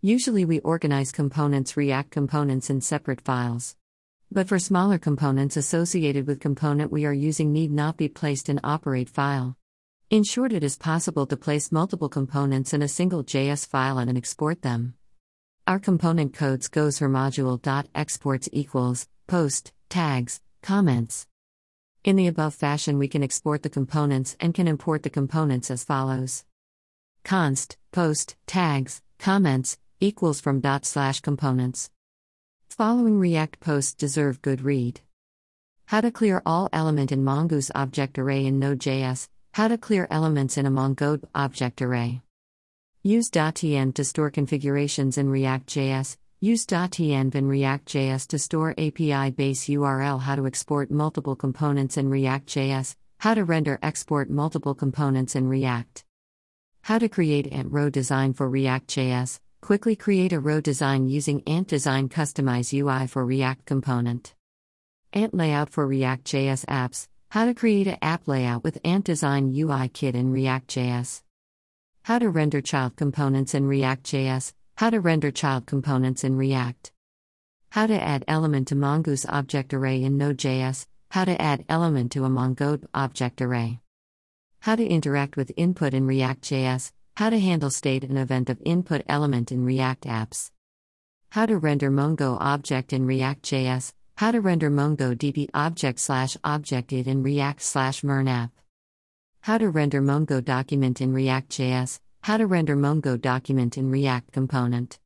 Usually we organize components, React components, in separate files. But for smaller components associated with component we are using need not be placed in operate file. In short, it is possible to place multiple components in a single JS file and export them. Our component codes goes her module.exports equals, post, tags, comments. In the above fashion we can export the components and can import the components as follows. Const, post, tags, comments, equals from /components. Following React posts deserve good read. How to clear all element in Mongoose object array in Node.js, how to clear elements in a MongoDB object array. Use .env to store configurations in React.js, use .env in React.js to store API base URL. How to export multiple components in React.js, how to render export multiple components in React. How to create Ant Design for React.js. Quickly create a row design using Ant Design. Customize UI for React component. Ant Layout for React.js apps. How to create an app layout with Ant Design UI kit in React.js. How to render child components in React.js. How to render child components in React. How to add element to Mongoose object array in Node.js. How to add element to a MongoDB object array. How to interact with input in React.js. How to handle state and event of input element in React apps. How to render Mongo object in React.js. How to render MongoDB object/objected in React/MERN app. How to render Mongo document in React.js. How to render Mongo document in React component.